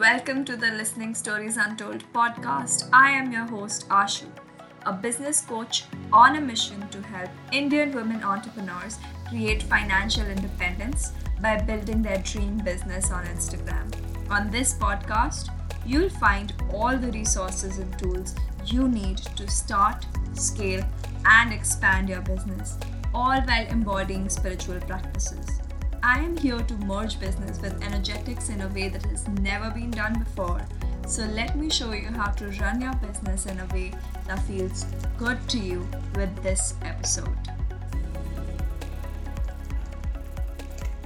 Welcome to the Listening Stories Untold podcast. I am your host Ashu, a business coach on a mission to help Indian women entrepreneurs create financial independence by building their dream business on Instagram. On this podcast, you'll find all the resources and tools you need to start, scale, and expand your business, all while embodying spiritual practices. I am here to merge business with energetics in a way that has never been done before. So let me show you how to run your business in a way that feels good to you with this episode.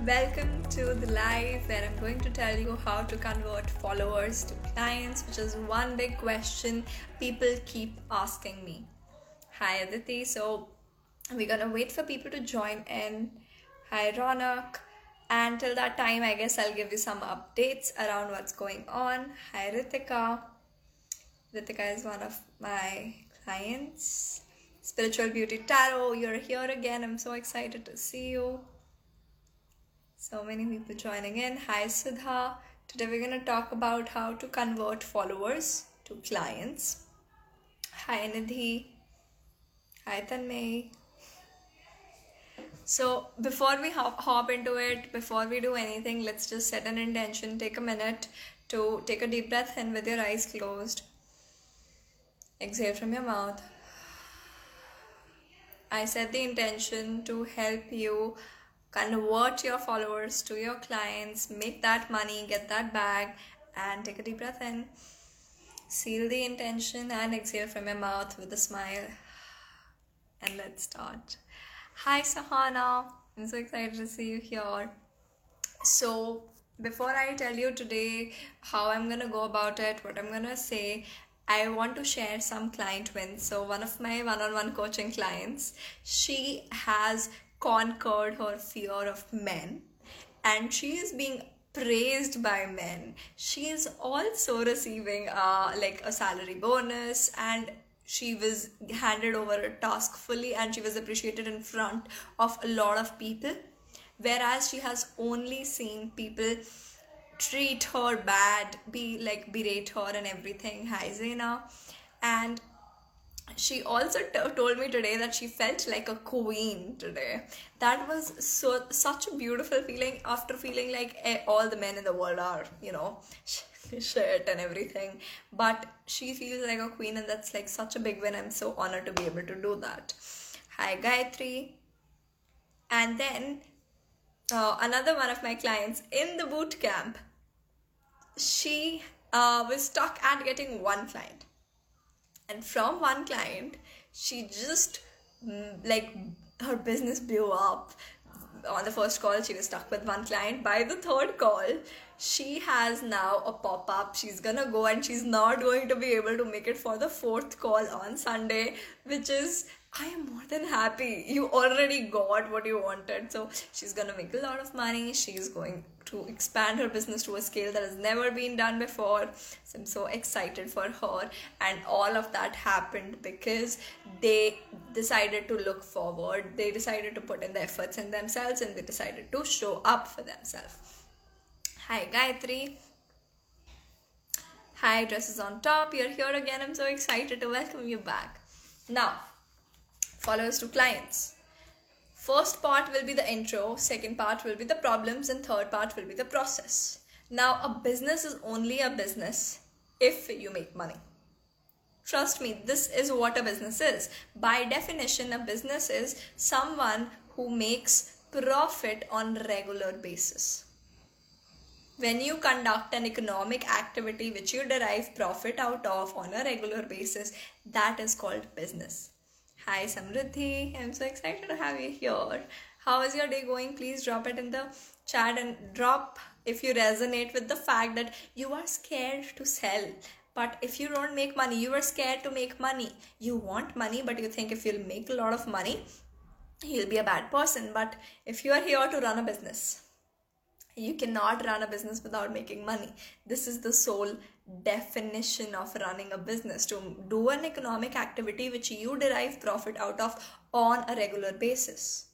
Welcome to the live where I'm going to tell you how to convert followers to clients, which is one big question people keep asking me. Hi Aditi, so we're gonna wait for people to join in. Hi Ronak, and till that time I guess I'll give you some updates around what's going on. Hi Ritika. Ritika is one of my clients. Spiritual Beauty Tarot, you're here again. I'm so excited to see you. So many people joining in. Hi Sudha. Today we're going to talk about how to convert followers to clients. Hi Nidhi. Hi Tanmay. So before we hop into it, before we do anything, let's just set an intention. Take a minute to take a deep breath in with your eyes closed. Exhale from your mouth. I set the intention to help you convert your followers to your clients, make that money, get that bag, and take a deep breath in. Seal the intention and exhale from your mouth with a smile. And let's start. Hi Sahana, I'm so excited to see you here. So before I tell you today how I'm gonna go about it, what I'm gonna say, I want to share some client wins. So one of my one-on-one coaching clients, she has conquered her fear of men and she is being praised by men. She is also receiving a salary bonus, and she was handed over a task fully and she was appreciated in front of a lot of people, whereas she has only seen people treat her bad, berate her and everything. Hi Zena. And she also told me today that she felt like a queen today. That was such a beautiful feeling after feeling like all the men in the world are, shit and everything. But she feels like a queen, and that's like such a big win. I'm so honored to be able to do that. Hi Gayatri. And then another one of my clients in the boot camp, she was stuck at getting one client. And from one client, she just, her business blew up. On the first call, she was stuck with one client. By the third call, she has now a pop-up. She's gonna go, and she's not going to be able to make it for the fourth call on Sunday, which is, I am more than happy. You already got what you wanted. So she's gonna make a lot of money. She's going to expand her business to a scale that has never been done before. So I'm so excited for her. And all of that happened because they decided to look forward. They decided to put in the efforts in themselves, and they decided to show up for themselves. Hi Gayatri. Hi Dresses on Top. You're here again. I'm so excited to welcome you back. Now, followers to clients. First part will be the intro, second part will be the problems, and third part will be the process. Now, a business is only a business if you make money. Trust me, this is what a business is. By definition, a business is someone who makes profit on a regular basis. When you conduct an economic activity which you derive profit out of on a regular basis, that is called business. Hi Samriddhi, I'm so excited to have you here. How is your day going? Please drop it in the chat, and drop if you resonate with the fact that you are scared to sell. But if you don't make money, you are scared to make money. You want money, but you think if you'll make a lot of money, you'll be a bad person. But if you are here to run a business, you cannot run a business without making money. This is the sole definition of running a business, to do an economic activity which you derive profit out of on a regular basis.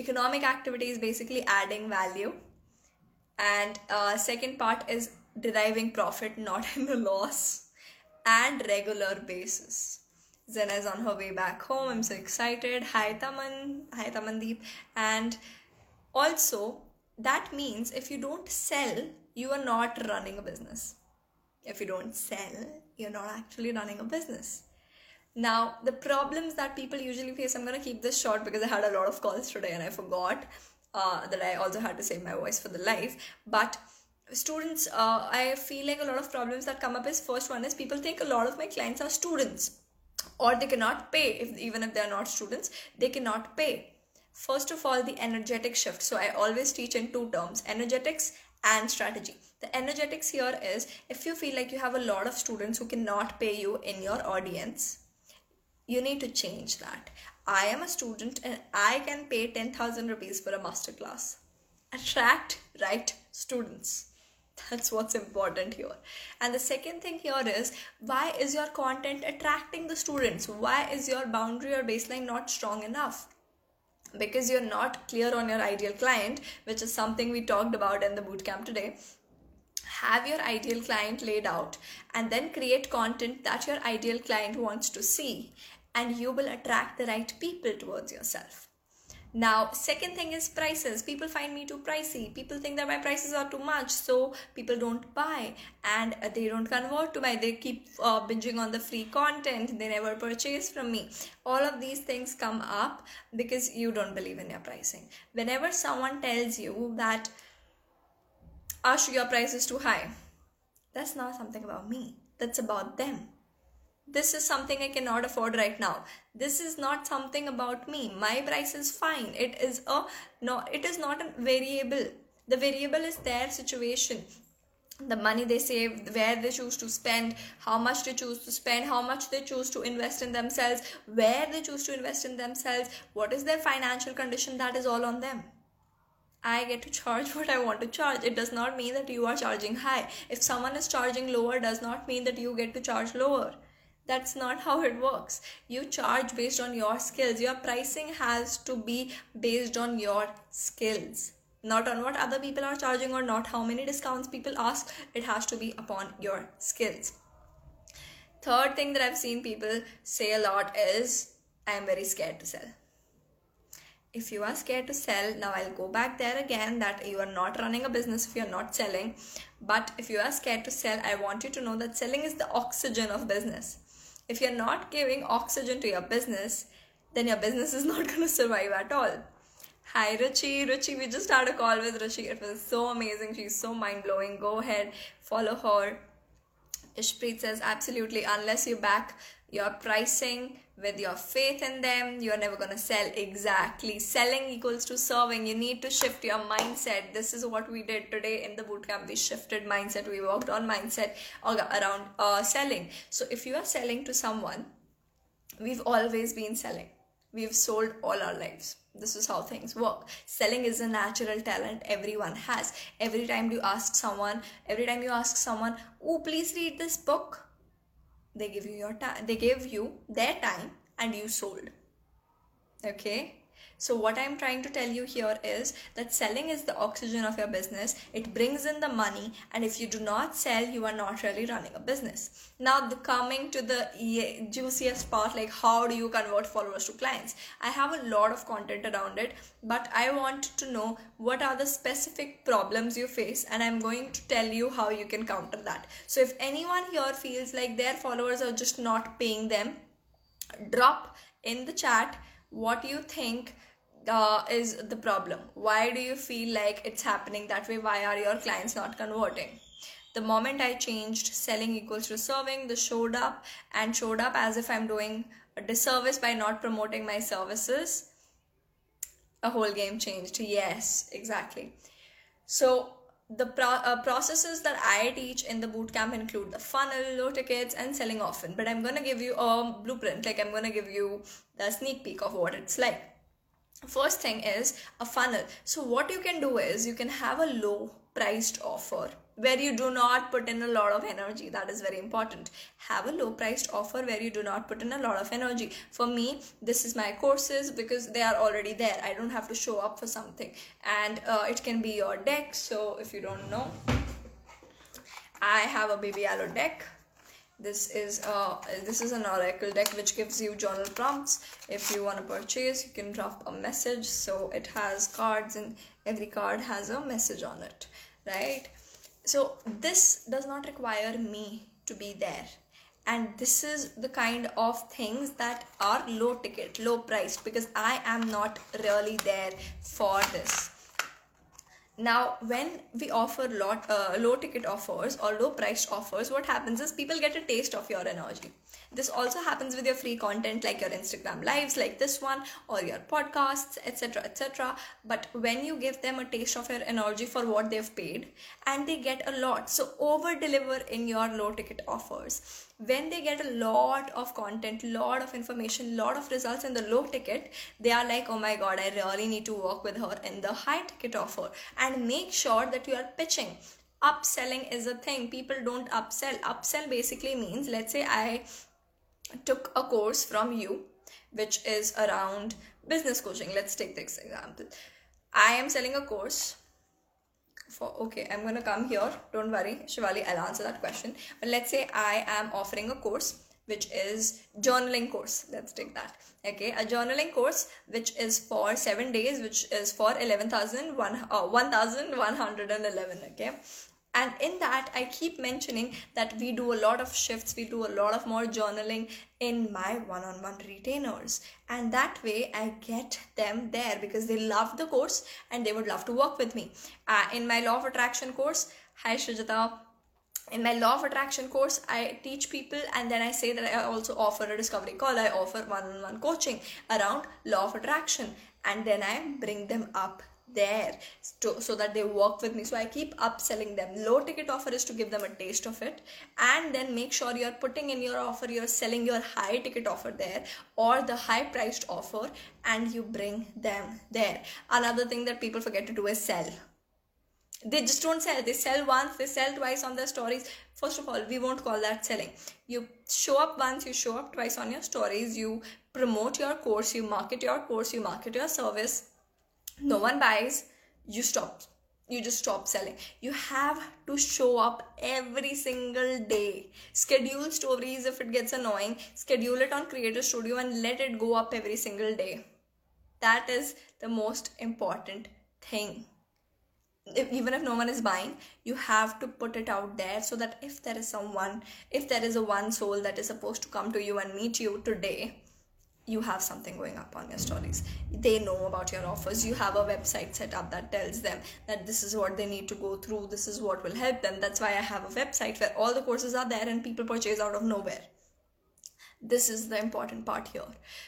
Economic activity is basically adding value, and second part is deriving profit, not in the loss, and regular basis. Zena is on her way back home. I'm so excited. Hi, Taman. Hi, Tamandeep. And also, that means if you don't sell, you are not running a business. If you don't sell, you're not actually running a business. Now, the problems that people usually face, I'm going to keep this short because I had a lot of calls today and I forgot that I also had to save my voice for the live. But students, I feel like a lot of problems that come up is, first one is people think a lot of my clients are students or they cannot pay. Even if they're not students, they cannot pay. First of all, the energetic shift. So I always teach in two terms, energetics and strategy. The energetics here is if you feel like you have a lot of students who cannot pay you in your audience, you need to change that. I am a student and I can pay 10,000 rupees for a masterclass. Attract right students. That's what's important here. And the second thing here is, why is your content attracting the students? Why is your boundary or baseline not strong enough? Because you're not clear on your ideal client, which is something we talked about in the bootcamp today. Have your ideal client laid out and then create content that your ideal client wants to see, and you will attract the right people towards yourself. Now, second thing is prices. People find me too pricey. People think that my prices are too much, so people don't buy and they don't convert to buy. They keep binging on the free content. They never purchase from me. All of these things come up because you don't believe in your pricing. Whenever someone tells you that, Ashu, your price is too high, that's not something about me. That's about them. This is something I cannot afford right now. This is not something about me. My price is fine. It is not a variable. The variable is their situation, the money they save, where they choose to spend, how much they choose to spend, how much they choose to invest in themselves, where they choose to invest in themselves, what is their financial condition. That is all on them. I get to charge what I want to charge. It does not mean that you are charging high. If someone is charging lower, does not mean that you get to charge lower. That's not how it works. You charge based on your skills. Your pricing has to be based on your skills, not on what other people are charging or not how many discounts people ask. It has to be upon your skills. Third thing that I've seen people say a lot is, I am very scared to sell. If you are scared to sell, now I'll go back there again that you are not running a business if you're not selling. But if you are scared to sell, I want you to know that selling is the oxygen of business. If you're not giving oxygen to your business, then your business is not going to survive at all. Hi, Ruchi. Ruchi, we just had a call with Ruchi. It was so amazing. She's so mind-blowing. Go ahead, follow her. Ishpreet says, absolutely, unless you back your pricing with your faith in them, you're never going to sell. Exactly. Selling equals to serving. You need to shift your mindset. This is what we did today in the bootcamp. We shifted mindset. We worked on mindset around selling. So if you are selling to someone, we've always been selling. We've sold all our lives. This is how things work. Selling is a natural talent everyone has. Every time you ask someone, oh, please read this book, they give you your time. They gave you their time and you sold. Okay. So what I'm trying to tell you here is that selling is the oxygen of your business. It brings in the money. And if you do not sell, you are not really running a business. Now coming to the juiciest part, like how do you convert followers to clients? I have a lot of content around it, but I want to know what are the specific problems you face. And I'm going to tell you how you can counter that. So if anyone here feels like their followers are just not paying them, drop in the chat what you think is the problem. Why do you feel like it's happening that way? Why are your clients not converting? The moment I changed selling equals to serving, this showed up as if I'm doing a disservice by not promoting my services. A whole game changed. Yes, exactly. So the processes that I teach in the bootcamp include the funnel, low tickets, and selling often. But I'm going to give you a blueprint. Like I'm going to give you the sneak peek of what it's like. First thing is a funnel. So what you can do is you can have a low priced offer where you do not put in a lot of energy. That is very important. Have a low priced offer where you do not put in a lot of energy. For me, this is my courses because they are already there. I don't have to show up for something. And it can be your deck. So if you don't know, I have a baby aloe deck. This is an oracle deck which gives you journal prompts. If you want to purchase, you can drop a message. So it has cards and every card has a message on it, right? So this does not require me to be there. And this is the kind of things that are low ticket, low priced, because I am not really there for this. Now, when we offer low ticket offers or low priced offers, what happens is people get a taste of your energy. This also happens with your free content, like your Instagram lives, like this one, or your podcasts, etc., etc. But when you give them a taste of your energy for what they've paid, and they get a lot, so over deliver in your low ticket offers. When they get a lot of content, lot of information, lot of results in the low ticket, they are like, oh my God, I really need to work with her in the high ticket offer. And make sure that you are pitching. Upselling is a thing. People don't upsell. Upsell basically means, let's say I took a course from you, which is around business coaching. Let's take this example. I am selling a course. Okay, I'm going to come here. Don't worry, Shivali, I'll answer that question. But let's say I am offering a course which is journaling course. Let's take that. Okay, a journaling course which is for 7 days, which is for 11,111. Okay. And in that, I keep mentioning that we do a lot of shifts. We do a lot of more journaling in my one-on-one retainers. And that way, I get them there because they love the course and they would love to work with me. In my Law of Attraction course, hi Shrijata. In my Law of Attraction course, I teach people and then I say that I also offer a discovery call. I offer one-on-one coaching around Law of Attraction. And then I bring them up there so that they work with me. So I keep upselling them. Low ticket offer is to give them a taste of it, and then make sure you're putting in your offer, you're selling your high ticket offer there or the high priced offer, and you bring them there. Another thing that people forget to do is sell. They just don't sell. They sell once, they sell twice on their stories. First of all, we won't call that selling. You show up once, you show up twice on your stories, you promote your course, you market your course, you market your service. No one buys, you stop. You just stop selling. You have to show up every single day. Schedule stories if it gets annoying. Schedule it on Creator Studio and let it go up every single day. That is the most important thing. Even if no one is buying, you have to put it out there so that if there is someone, if there is a one soul that is supposed to come to you and meet you today, you have something going up on your stories. They know about your offers. You have a website set up that tells them that this is what they need to go through. This is what will help them. That's why I have a website where all the courses are there and people purchase out of nowhere. This is the important part here.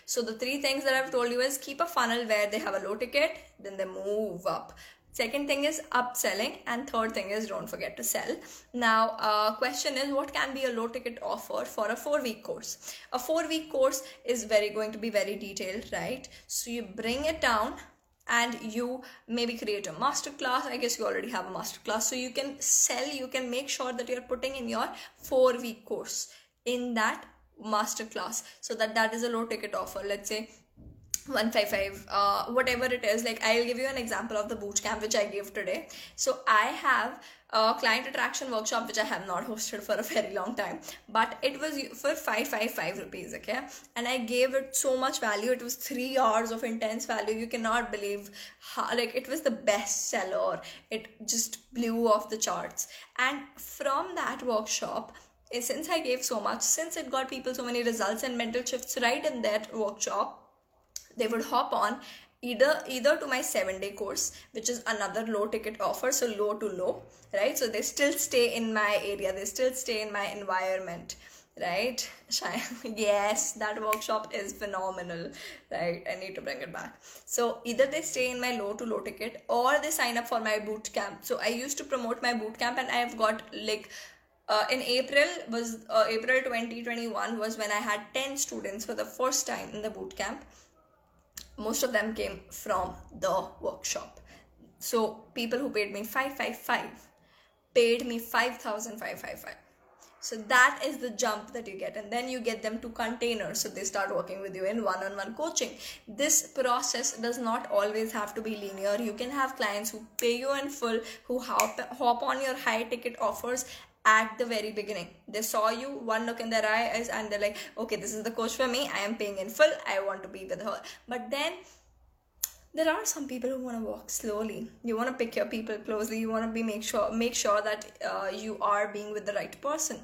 So the three things that I've told you is keep a funnel where they have a low ticket, then they move up. Second thing is upselling, and third thing is don't forget to sell. Now, question is, what can be a low ticket offer for a 4-week course? A 4-week course is going to be very detailed, right? So you bring it down and you maybe create a masterclass. I guess you already have a masterclass. So you can sell, you can make sure that you're putting in your 4-week course in that masterclass, so that is a low ticket offer. Let's say 155, whatever it is. Like, I'll give you an example of the boot camp which I gave today. So I have a client attraction workshop which I have not hosted for a very long time, but it was for 555 rupees, okay? And I gave it so much value. It was 3 hours of intense value. You cannot believe how, like, it was the best seller. It just blew off the charts. And from that workshop, since I gave so much, since it got people so many results and mental shifts right in that workshop, they would hop on either to my 7-day course, which is another low ticket offer. So low to low, right? So they still stay in my area. They still stay in my environment, right? Yes, that workshop is phenomenal, right? I need to bring it back. So either they stay in my low to low ticket or they sign up for my boot camp. So I used to promote my boot camp, and I have got like, in April 2021 was when I had 10 students for the first time in the boot camp. Most of them came from the workshop. So people who paid me 555 paid me 5,555. So that is the jump that you get. And then you get them to containers. So they start working with you in one-on-one coaching. This process does not always have to be linear. You can have clients who pay you in full, who hop on your high ticket offers at the very beginning. They saw you, one look in their eyes, and they're like, okay, this is the coach for me. I am paying in full. I want to be with her. But then there are some people who want to walk slowly. You want to pick your people closely. You want to make sure that you are being with the right person.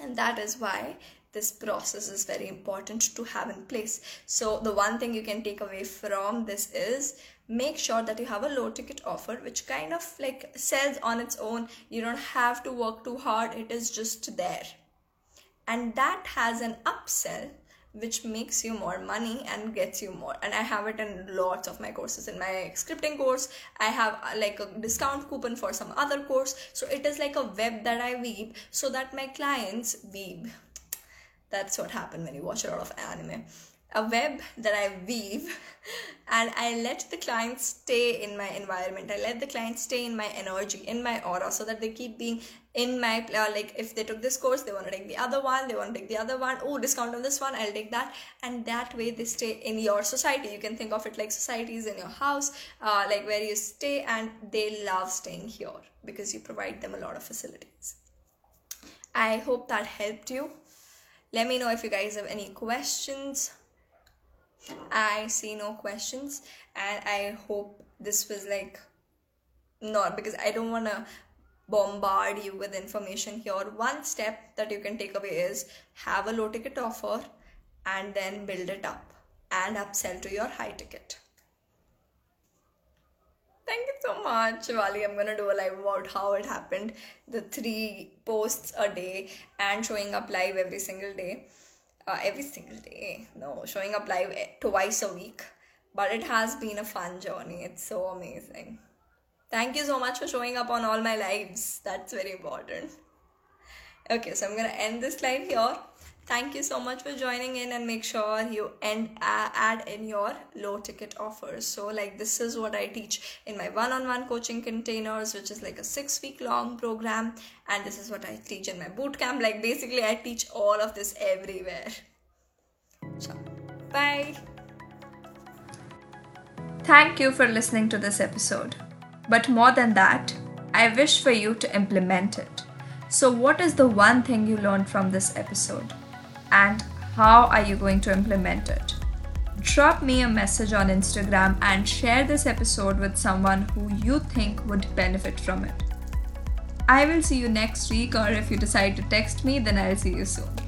And that is why this process is very important to have in place. So the one thing you can take away from this is make sure that you have a low ticket offer, which kind of like sells on its own. You don't have to work too hard. It is just there. And that has an upsell, which makes you more money and gets you more. And I have it in lots of my courses. In my scripting course, I have like a discount coupon for some other course. So it is like a web that I weave so that my clients weave. That's what happened when you watch a lot of anime. A web that I weave, and I let the clients stay in my environment. I let the clients stay in my energy, in my aura, so that they keep being in my, like if they took this course, they want to take the other one, they want to take the other one. Oh, discount on this one, I'll take that. And that way they stay in your society. You can think of it like societies in your house, like where you stay, and they love staying here because you provide them a lot of facilities. I hope that helped you. Let me know if you guys have any questions. I see no questions, and I hope this was like not, because I don't want to bombard you with information here. One step that you can take away is have a low ticket offer and then build it up and upsell to your high ticket. Thank you so much, Shivali. I'm going to do a live about how it happened. The 3 posts a day and showing up live every single day. Showing up live twice a week. But it has been a fun journey. It's so amazing. Thank you so much for showing up on all my lives. That's very important. Okay, so I'm going to end this live here. Thank you so much for joining in, and make sure you add in your low ticket offers. So like this is what I teach in my one-on-one coaching containers, which is like a 6-week long program. And this is what I teach in my bootcamp. Like basically I teach all of this everywhere. So, bye. Thank you for listening to this episode. But more than that, I wish for you to implement it. So what is the one thing you learned from this episode? And how are you going to implement it? Drop me a message on Instagram and share this episode with someone who you think would benefit from it. I will see you next week, or if you decide to text me, then I'll see you soon.